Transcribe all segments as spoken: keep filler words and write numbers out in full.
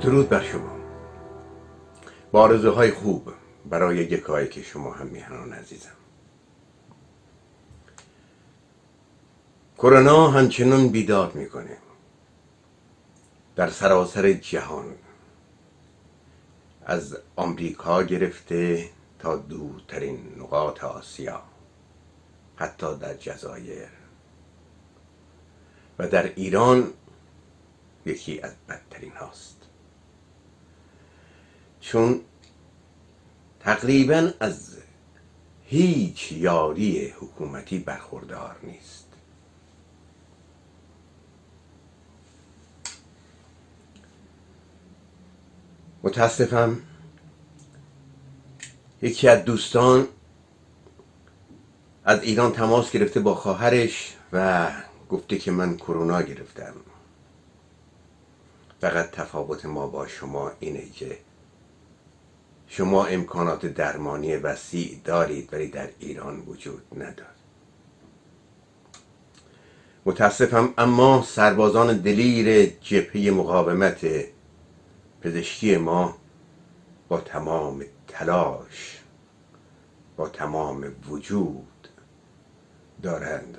درود بر شما با آرزوهای خوب برای یکایی که شما هم میهنان عزیزم. کرونا همچنان بیداد میکنه در سراسر جهان، از آمریکا گرفته تا دورترین نقاط آسیا، حتی در جزایر و در ایران یکی از بدترین هاست، چون تقریبا از هیچ یاری حکومتی برخوردار نیست. متاسفم یکی از دوستان از ایران تماس گرفته با خواهرش و گفته که من کرونا گرفتم، فقط تفاوت ما با شما اینه که شما امکانات درمانی وسیع دارید ولی در ایران وجود ندارد. متاسفم اما سربازان دلیر جبهه مقاومت پزشکی ما با تمام تلاش، با تمام وجود دارند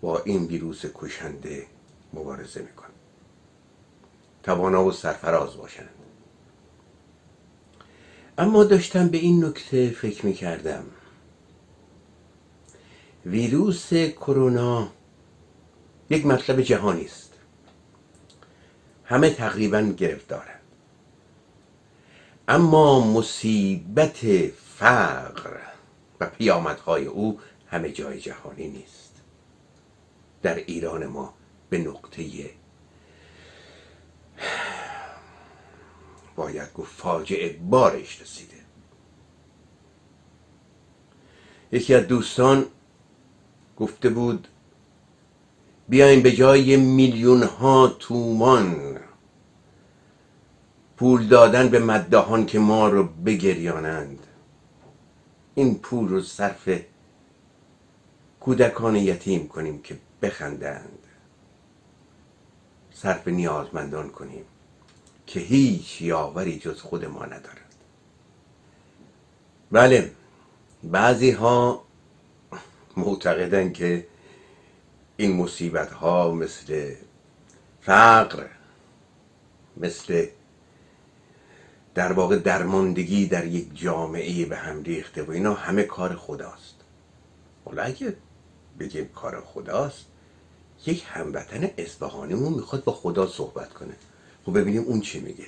با این ویروس کشنده مبارزه میکنند. توانا و سرفراز باشند. اما داشتم به این نکته فکر می کردم، ویروس کرونا یک مطلب جهانی است، همه تقریبا گرفتارند، اما مصیبت فقر و پیامدهای او همه جای جهانی نیست. در ایران ما به نقطه باید گفت فاجعه بارش رسیده. یکی از دوستان گفته بود بیایم به جای میلیون ها تومان پول دادن به مداحان که ما رو بگریانند، این پول رو صرف کودکان یتیم کنیم که بخندند، صرف نیازمندان کنیم که هیچ یاوری جز خود ما ندارد. بله، بعضی ها معتقدند که این مصیبت ها مثل فقر، مثل در واقع درماندگی در یک جامعه به هم ریخته و اینا همه کار خداست. حالا اگه بگیم کار خداست، یک هموطن اصفهانیمون میخواد با خدا صحبت کنه، و ببینیم اون چی میگه.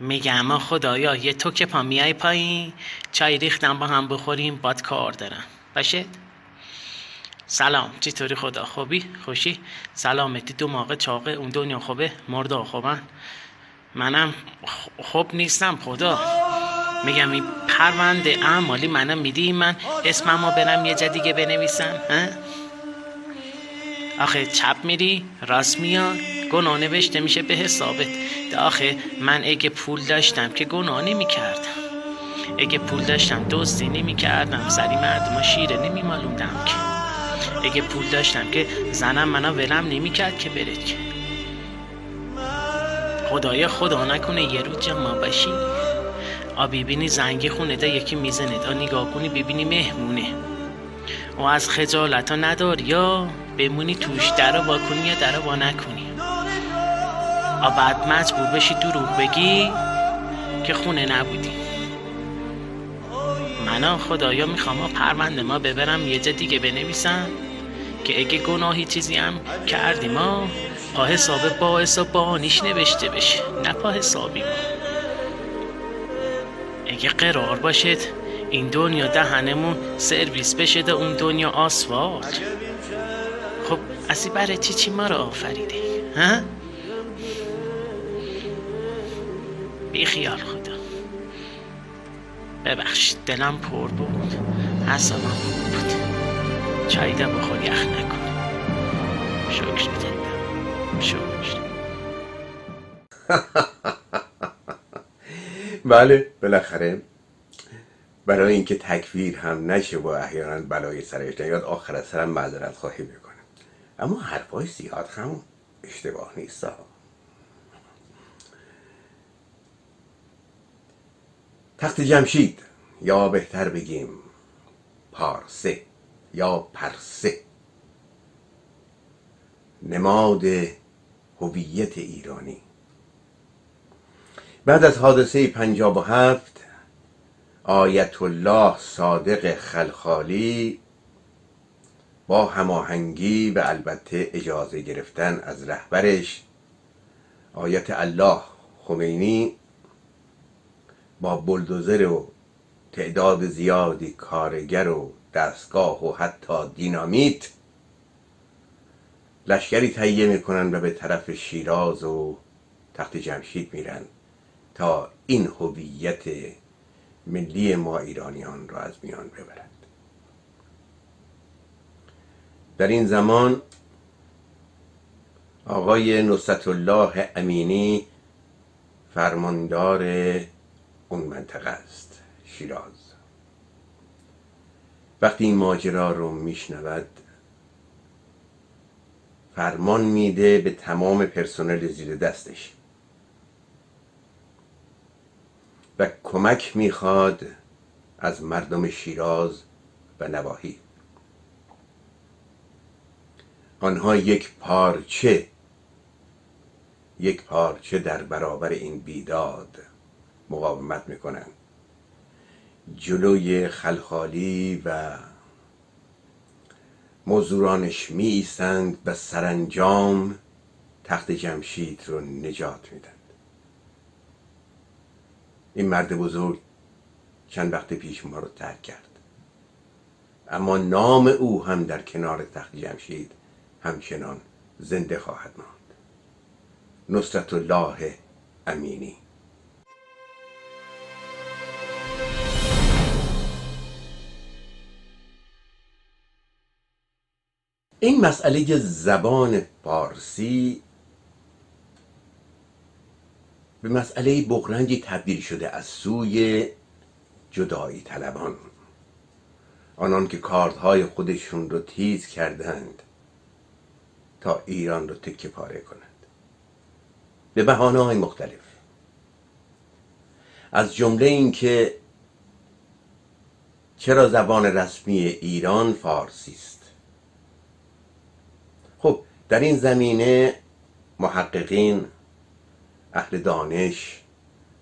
میگه اما خدایا یه تو که پا میای پایین، چای ریختم با هم بخوریم، باد کار دارم باشه. سلام، چطوری خدا؟ خوبی؟ خوشی؟ سلامتی؟ تو موقع چاقه اون دنیا خوبه؟ مردا خوبن؟ منم خوب نیستم خدا. میگم این پرونده اعمالی منم میدی، من اسممو برم یه جا دیگه بنویسم؟ ها؟ آخه چپ میری راست میاد، گناه نوشته میشه به حسابت. آخه من اگه پول داشتم که گناه نمی کردم، اگه پول داشتم دزدی نمی کردم، سری مردم شیره نمی مالوندم که، اگه پول داشتم که زنم منو ولم نمی کرد که برد که. خدایا خدا نکنه یه روز جمع باشی آ ببینی زنگ خونه ده یکی میزنه تا نگاه کنی ببینی مهمونه و از خجالت ها ندار یا بمونی توش، درو وا کنی یا درو وا نکنی، آ بعد مجبور بشی دروغ بگی که خونه نبودی. منا خدایا میخوام آ پرونده ما ببرم یه جا دیگه بنویسم که اگه گناهی چیزی هم کردی ما پا حساب با حساب بانیش نوشته بشه، نه پا حسابی ما. اگه قرار باشد این دنیا دهنمون سرویس بشه ده اون دنیا آسفالت، خب اصی برای چی چی ما رو آفریده؟ ها؟ بی خیال خدا، ببخشید دلم پر بود، حسابم خوب بود، چایی ده بخور یخ نکن. بله، بالاخره برای اینکه تکفیر هم نشه و احیانا بلای سرش نیاد آخر از سرم معذرت خواهی میکنم، اما حرفای زیاد هم اشتباه نیست. تخت جمشید، یا بهتر بگیم پارسه یا پرسه، نماد هویت ایرانی. بعد از حادثه پنجاب و هفت آیت الله صادق خلخالی با هماهنگی و البته اجازه گرفتن از رهبرش آیت الله خمینی با بلدوزر و تعداد زیادی کارگر و دستگاه و حتی دینامیت لشکری تهیه میکنن و به طرف شیراز و تخت جمشید میرن تا این هویت ملی ما ایرانیان را از میان ببرند. در این زمان آقای نصرت الله امینی فرماندار اون منطقه است، شیراز. وقتی این ماجرا رو میشنود فرمان میده به تمام پرسنل زیر دستش و کمک میخواد از مردم شیراز و نواحی. آنها یک پارچه یک پارچه در برابر این بیداد مقاومت میکنن، جلوی خلخالی و مزدورانش می ایستند و سرانجام تخت جمشید رو نجات میدن. این مرد بزرگ چند وقت پیش ما رو ترک کرد، اما نام او هم در کنار تخت جمشید همچنان زنده خواهد ماند. نصرت الله امینی. این مسئله زبان فارسی به مسئله بغرنجی تبدیل شده از سوی جدایی طلبان، آنان که کاردهای خودشون رو تیز کردند تا ایران رو تکه پاره کنند به بهانه‌های مختلف، از جمله این که چرا زبان رسمی ایران فارسی است. خب در این زمینه محققین، اهل دانش،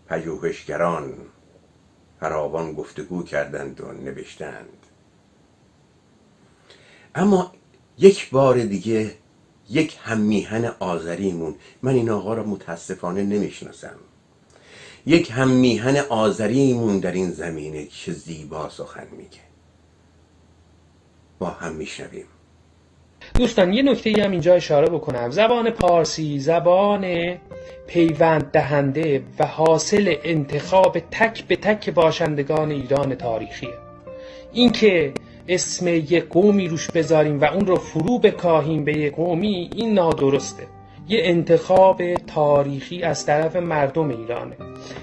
پژوهشگران فراوان گفتگو کردند و نوشتند، اما یک بار دیگه یک هممیهن آذریمون، من این آقا را متاسفانه نمیشناسم، یک هممیهن آذریمون در این زمینه چه زیبا سخن میگه، با هم میشنویم. دوستان یه نکته ای هم اینجا اشاره بکنم. زبان پارسی زبان پیوند دهنده و حاصل انتخاب تک به تک باشندگان ایران تاریخیه. اینکه اسم یک قومی روش بذاریم و اون رو فرو بکاهیم به یک قومی، این نادرسته. یه انتخاب تاریخی از طرف مردم ایرانه.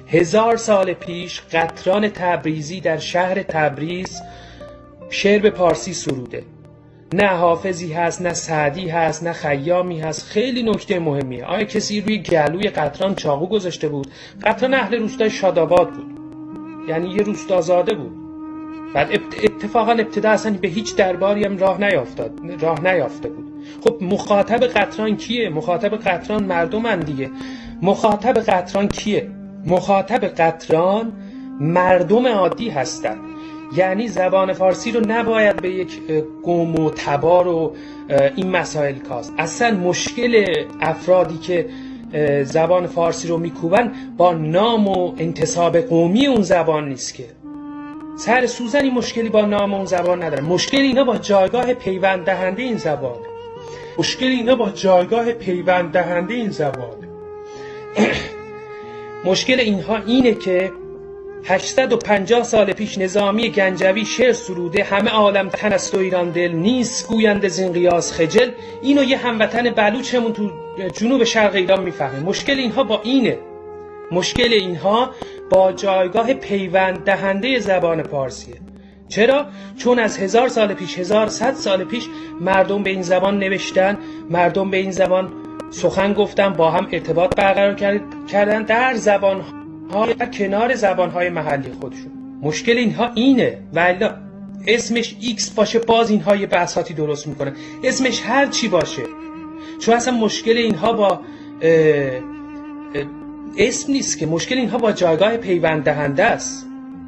هزار سال پیش قطران تبریزی در شهر تبریز شعر به پارسی سروده. نه حافظی هست، نه سعدی هست، نه خیامی هست. خیلی نکته مهمیه. آیا کسی روی گلوی قطران چاقو گذاشته بود؟ قطران اهل روستای شاداباد بود، یعنی یه روستازاده بود. بعد اتفاقا ابتدا اصلا به هیچ درباری هم راه نیافتاد، راه نیافته بود. خب مخاطب قطران کیه؟ مخاطب قطران مردمن دیگه. مخاطب قطران کیه؟ مخاطب قطران مردم عادی هستن. یعنی زبان فارسی رو نباید به یک قوم و تبار و این مسائل کاست. اصلا مشکل افرادی که زبان فارسی رو میکوبن با نام و انتساب قومی اون زبان نیست که. سر سوزنی مشکلی با نام اون زبان نداره. مشکل اینا با جایگاه پیوند دهنده این زبانه. مشکل اینا با جایگاه پیوند دهنده این زبانه. مشکل اینها اینه که هشتصد و پنجاه سال پیش نظامی گنجوی شعر سروده همه عالم تن است و ایران دل نیست، گوینده زین قیاس خجل. اینو یه هموطن بلوچمون تو جنوب شرق ایران میفهمه. مشکل اینها با اینه، مشکل اینها با جایگاه پیوند دهنده زبان پارسیه. چرا؟ چون از هزار سال پیش، هزار صد سال پیش مردم به این زبان نوشتن، مردم به این زبان سخن گفتن، با هم ارتباط برقرار کردن در زبان های کنار زبان های محلی خودشون. مشکل اینها اینه. والا اسمش ایکس باشه باز اینها یه بساطی درست میکنن، اسمش هر چی باشه، چون اصلا مشکل اینها با اه اه اسم نیست که، مشکل اینها با جایگاه پیوند دهنده است.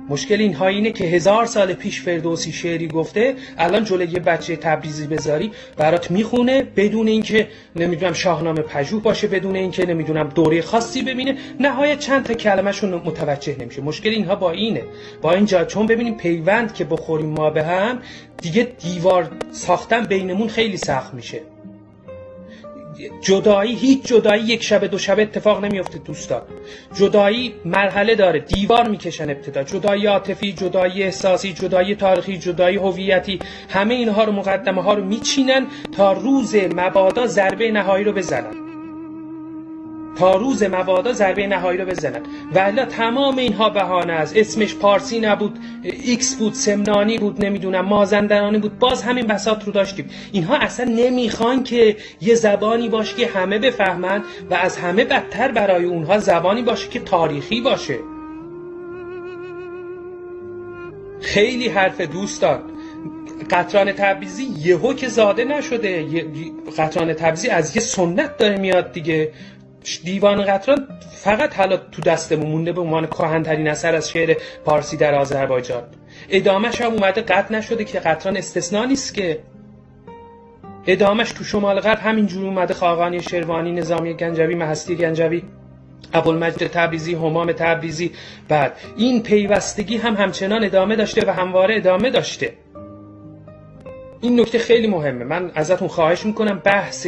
مشکل اینها اینه که هزار سال پیش فردوسی شعری گفته، الان جلوی یه بچه تبریزی بذاری برات میخونه، بدون اینکه نمیدونم شاهنامه پژوه باشه، بدون اینکه نمیدونم دوره خاصی ببینه، نهایت چند تا کلمه‌شون متوجه نمیشه. مشکل اینها با اینه، با اینجا چون ببینیم پیوند که بخوریم ما به هم، دیگه دیوار ساختن بینمون خیلی سخت میشه. جدایی، هیچ جدایی یک شب دو شب اتفاق نمیفته دوستان. جدایی مرحله داره، دیوار میکشن ابتدا. جدایی عاطفی، جدایی احساسی، جدایی تاریخی، جدایی هویتی، همه اینها رو مقدمه ها رو میچینن تا روز مبادا ضربه نهایی رو بزنن، تا روز مبادا ضربه نهایی رو بزنن. و الا تمام اینها بهانه است. اسمش پارسی نبود، ایکس بود، سمنانی بود، نمیدونم مازندرانی بود، باز همین بساط رو داشتیم. اینها اصلا نمیخوان که یه زبانی باشه که همه بفهمن و از همه بدتر برای اونها زبانی باشه که تاریخی باشه. خیلی حرف دوستان. قطران تبریزی یهو که زاده نشده، قطران تبریزی از یه سنت داره میاد دیگه. دیوان قطران فقط حالا تو دستمون مونده به عنوان کهن‌ترین اثر از شعر پارسی در آذربایجان. ادامه‌ش هم اومده، قطع نشده که قطران استثنا نیست که. ادامه‌ش تو شمال غرب همینجوری اومده، خاقانی، شروانی، نظامی گنجوی، مهستی گنجوی، ابوالمجد تبریزی، همام تبریزی. بعد این پیوستگی هم همچنان ادامه داشته و همواره ادامه داشته. این نکته خیلی مهمه. من ازتون خواهش میکنم بحث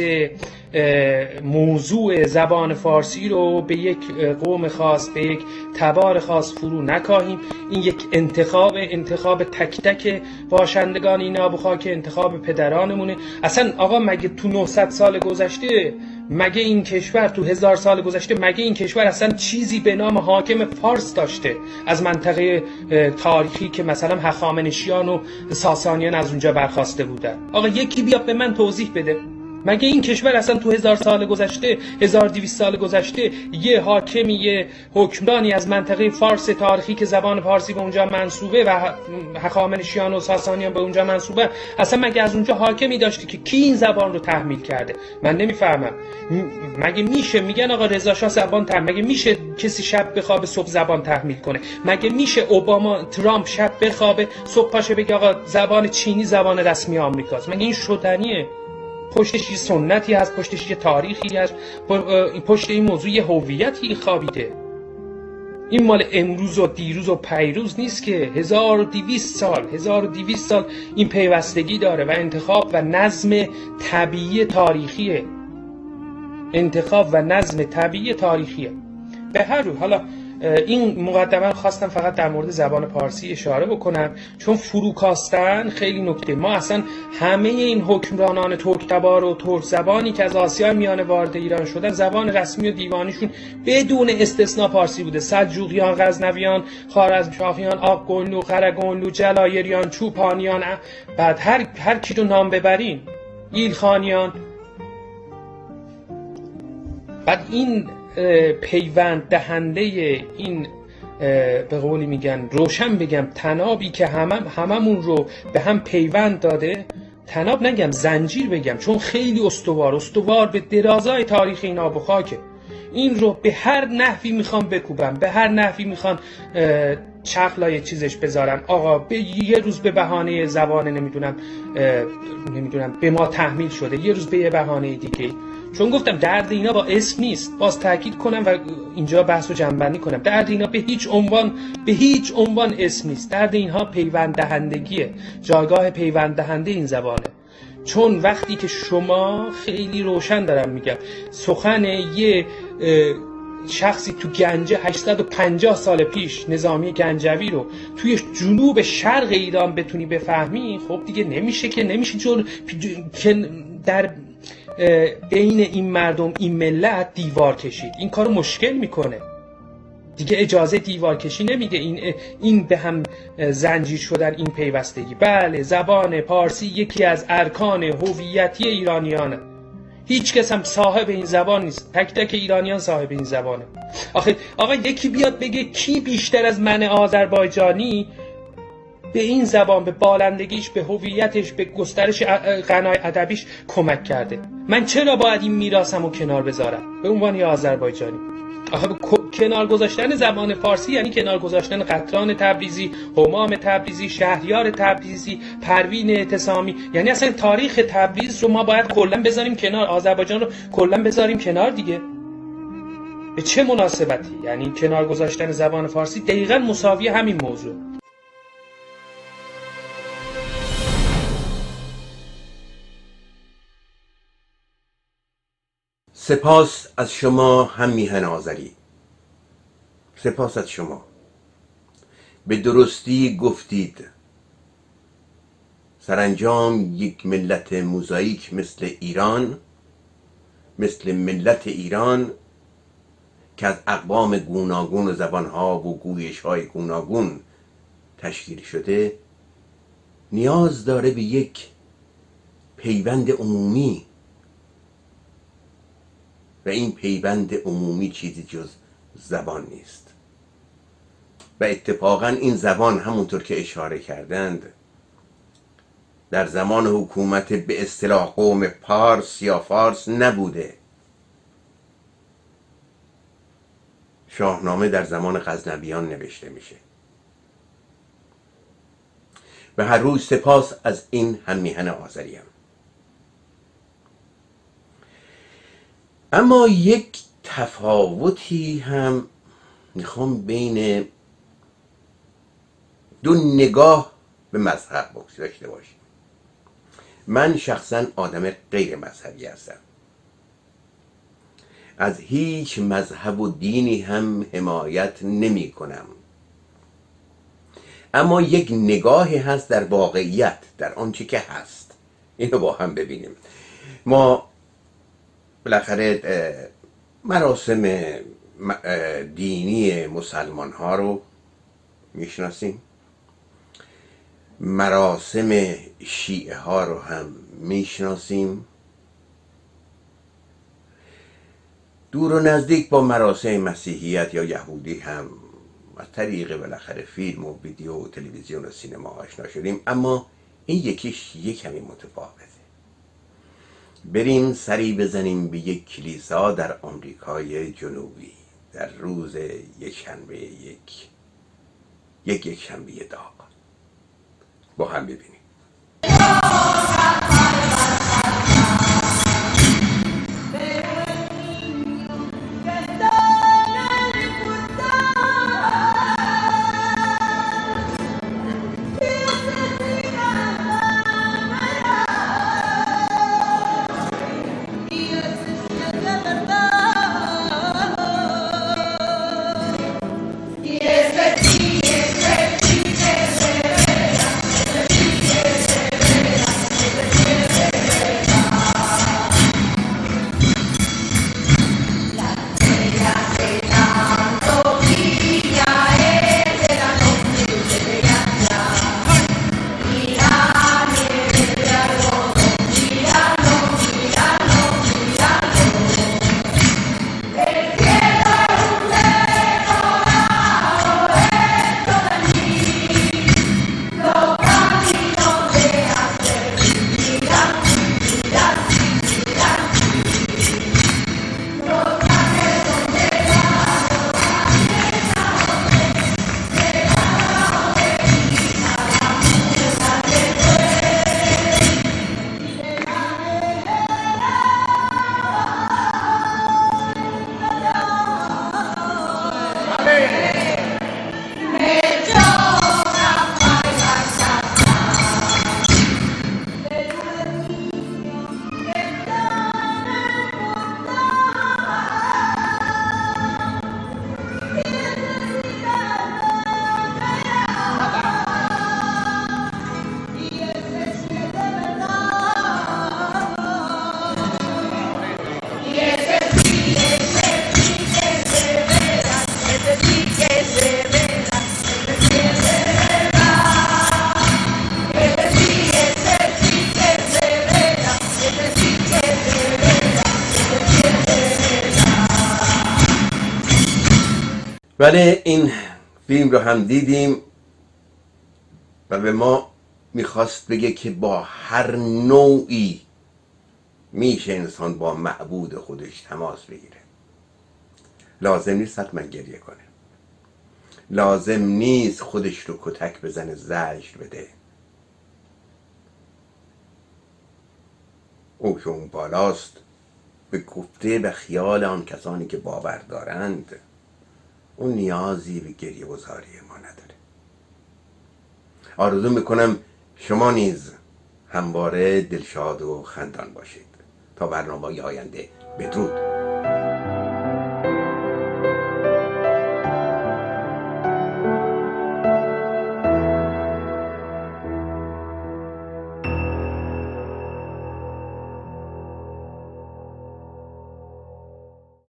موضوع زبان فارسی رو به یک قوم خاص، به یک تبار خاص فرو نکاهیم. این یک انتخاب، انتخاب تک تک باشندگان این آب و خاک، انتخاب پدرانمونه. اصلا آقا مگه تو نهصد سال گذشته، مگه این کشور تو هزار سال گذشته، مگه این کشور اصلا چیزی به نام حاکم فارس داشته؟ از منطقه تاریخی که مثلا هخامنشیان و ساسانیان از اونجا برخواسته بودن. آقا یکی بیا به من توضیح بده، مگه این کشور اصلا تو هزار سال گذشته، هزار دویست سال گذشته یه حاکمی، یه حکمرانی از منطقه فارس تاریخی که زبان فارسی به اونجا منسوبه و هخامنشیان و ساسانیان به اونجا منسوبه، اصلا مگه از اونجا حاکمی داشته که کی این زبان رو تحمیل کرده؟ من نمیفهمم. مگه میشه میگن آقا رضا شاه زبان تحمیل، مگه میشه کسی شب بخوابه صبح زبان تحمیل کنه؟ مگه میشه اوباما، ترامپ شب بخوابه صبح پاشه بگه آقا زبان چینی زبان رسمی آمریکاست؟ مگه این شدنیه؟ پشتش یه سنتی هست، پشتش یه تاریخی هست، پشت این موضوع یه هویتی خوابیده. این مال امروز و دیروز و پیروز نیست که. هزار و دویست سال، هزار و دویست سال این پیوستگی داره و انتخاب و نظم طبیعی تاریخیه. انتخاب و نظم طبیعی تاریخیه. به هر رو حالا این مقدمه خواستم فقط در مورد زبان پارسی اشاره بکنم، چون فروکاستن خیلی نکته. ما اصلا همه این حکمرانان ترک‌تبار و ترک زبانی که از آسیا میانه وارد ایران شدن، زبان رسمی و دیوانیشون بدون استثنا پارسی بوده. سلجوقیان، غزنویان، خوارزمشاهیان، آق‌قونلو، قره‌قونلو، جلایریان، چوپانیان، بعد هر هر کی رو نام ببرین، ایلخانیان. بعد این پیوند دهنده این به قولی میگن روشن بگم تنابی که همم هممون رو به هم پیوند داده، تناب نگم زنجیر بگم، چون خیلی استوار استوار به درازای تاریخ این آب و خاکه. این رو به هر نحوی میخوام بکوبم، به هر نحوی میخوام چخلای چیزش بذارم. آقا به یه روز به بهانه زبان نمیدونم نمیدونم به ما تحمیل شده، یه روز به یه بهانه دیگه. چون گفتم درد اینا با اسم نیست، باز تاکید کنم و اینجا بحث رو جنبندی کنم، درد اینا به هیچ عنوان به هیچ عنوان اسم نیست. درد اینها پیوند دهندگیه، جایگاه پیوند دهنده این زبانه. چون وقتی که شما، خیلی روشن دارم میگم، سخن یه شخصی تو گنجه هشتصد و پنجاه سال پیش نظامی گنجوی رو توی جنوب شرق ایران بتونی بفهمی، خب دیگه نمیشه که نمیشه چون در بین این مردم این ملت دیوار کشید. این کارو مشکل میکنه دیگه، اجازه دیوار کشی نمیده. این این به هم زنجیر شدن، این پیوستگی. بله، زبان پارسی یکی از ارکان هویتی ایرانیانه. هیچ کس هم صاحب این زبان نیست، تک تک ایرانیان صاحب این زبانه. آخه آقا یکی بیاد بگه کی بیشتر از من آذربایجانی به این زبان، به بالندگیش، به هویتش، به گسترش غنای ادبیش کمک کرده، من چرا باید این میراثمو کنار بذارم به عنوان آذربایجانی؟ آخه کنار گذاشتن زبان فارسی یعنی کنار گذاشتن قطران تبریزی، همام تبریزی، شهریار تبریزی، پروین اعتصامی. یعنی اصلا تاریخ تبریز رو ما باید کلا بذاریم کنار، آذربایجان رو کلا بذاریم کنار دیگه. به چه مناسبتی؟ یعنی کنار گذاشتن زبان فارسی دقیقاً مساوی همین موضوع. سپاس از شما هم میهن آذری، سپاس از شما. به درستی گفتید، سرانجام یک ملت موزاییک مثل ایران، مثل ملت ایران که از اقوام گوناگون و زبانها و گویشهای گوناگون تشکیل شده، نیاز داره به یک پیوند عمومی. و این پیوند عمومی چیزی جز زبان نیست. و اتفاقا این زبان همونطور که اشاره کردند در زمان حکومت به اصطلاح قوم پارس یا فارس نبوده. شاهنامه در زمان غزنویان نوشته میشه. و هر روز سپاس از این هم میهن آذریم. اما یک تفاوتی هم میخوام بین دو نگاه به مذهب بکس داشته باشیم. من شخصا آدم غیر مذهبی هستم، از هیچ مذهب و دینی هم حمایت نمی کنم. اما یک نگاهی هست در واقعیت، در آنچه که هست. اینو با هم ببینیم. ما بالاخره مراسم دینی مسلمان ها رو میشناسیم، مراسم شیعه ها رو هم میشناسیم، دور و نزدیک با مراسم مسیحیت یا یهودی هم از طریق بالاخره فیلم و ویدیو و تلویزیون و سینما آشنا شدیم. اما این یکیش یکمی متفاوته. بریم سری بزنیم به یک کلیسا در آمریکای جنوبی در روز یک شنبه یک یک یک شنبه داغ با هم ببینیم. ولی این فیلم رو هم دیدیم و به ما میخواست بگه که با هر نوعی میشه انسان با معبود خودش تماس بگیره. لازم نیست حتما گریه کنه، لازم نیست خودش رو کتک بزنه، زجر بده. او که اون بالاست، به گفته و خیال آن کسانی که باور دارند، اون نیازی به گریه و زاری ما نداره. آرزو میکنم شما نیز همواره دلشاد و خندان باشید. تا برنامه‌ی آینده، بدرود.